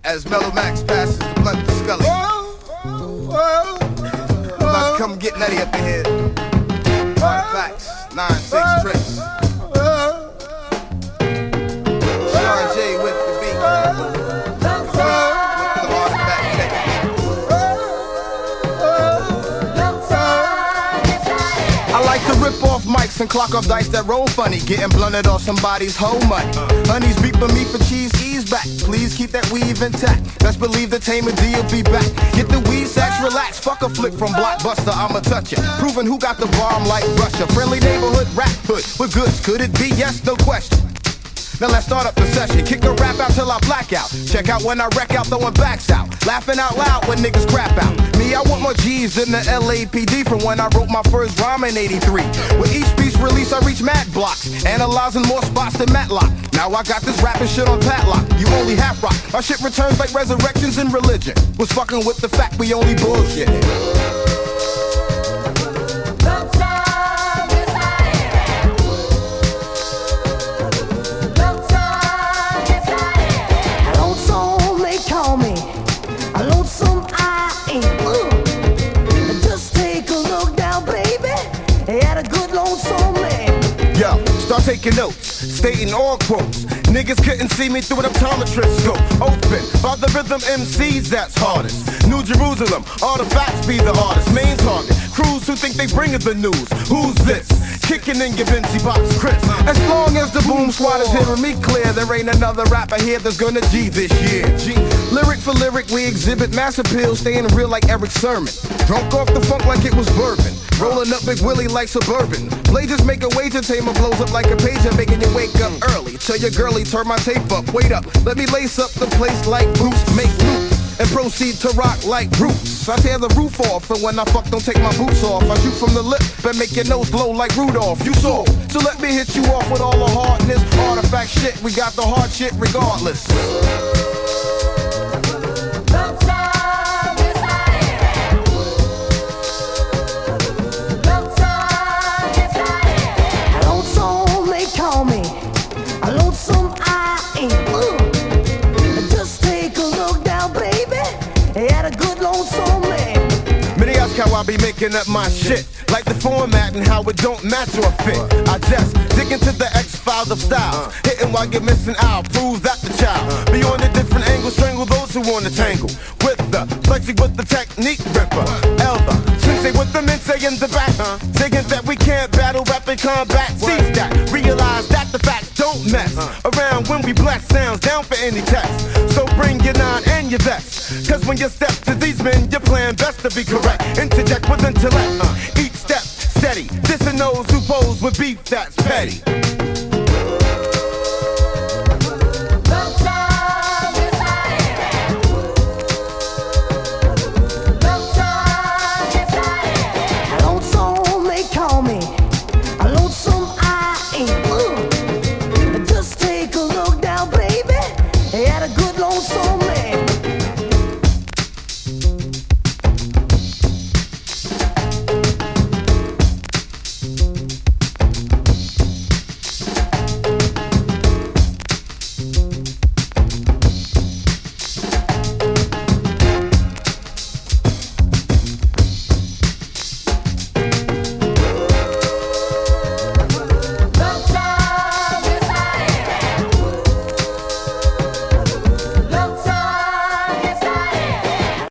As Mellow Max passes the blunt to Scully, I'm about to come get nutty up in here. 5 facts, 9, 6 tricks. Sean J with the beat, with the artifact technique. I like to rip off mics and clock off dice that roll funny, getting blunted off somebody's whole money. Honey's beat for me for cheese back. Please keep that weave intact. Best believe the Tamer D will be back. Get the weed sacks, relax. Fuck a flick from Blockbuster, I'ma touch it. Proving who got the bomb like Russia. Friendly neighborhood rap hood with goods. Could it be? Yes, no question. Now let's start up the session. Kick the rap out till I black out. Check out when I wreck out, throwing backs out. Laughing out loud when niggas crap out. Me, I want more G's than the LAPD from when I wrote my first rhyme in '83. With each piece release, I reach mad blocks. Analyzing more spots than Matlock. Now I got this rapping shit on padlock. You only half rock. My shit returns like resurrections in religion. Was fucking with the fact we only bullshit. Taking notes, stating all quotes. Niggas couldn't see me through an optometrist scope. Open by the rhythm MCs, that's hardest. New Jerusalem, artifacts be the hardest. Main target, crews who think they bringin' the news. Who's this? Kicking in your Vinci box, Chris. As long as the boom squad is hearing me clear, there ain't another rapper here that's gonna G this year. G. Lyric for lyric, we exhibit mass appeal, staying real like Eric Sermon. Drunk off the funk like it was bourbon. Rolling up Big Willie like Suburban. Blazers make a wager, Tamer blows up like a pager, making you wake up early. Tell your girlie, turn my tape up, wait up. Let me lace up the place like Bruce, make loot, and proceed to rock like Bruce. I tear the roof off, and when I fuck, don't take my boots off. I shoot from the lip, but make your nose blow like Rudolph. You soft, so let me hit you off with all the hardness. Artifact shit, we got the hard shit regardless. How I be making up my shit, like the format and how it don't match or fit. I just dig into the X-Files of styles, hitting while you're missing out, prove that the child. Be on a different angle, strangle those who wanna tangle. With the flexing with the technique ripper, elder, sensei with the minsei in the back, digging that we can't battle, rap and combat. Seize that, realize that the facts don't mess around when we blast sounds down for any test. So bring your nine and your vest, cause when you step to these men, you're playing best to be correct. Interject with intellect, each step steady. This and those who pose with beef that's petty.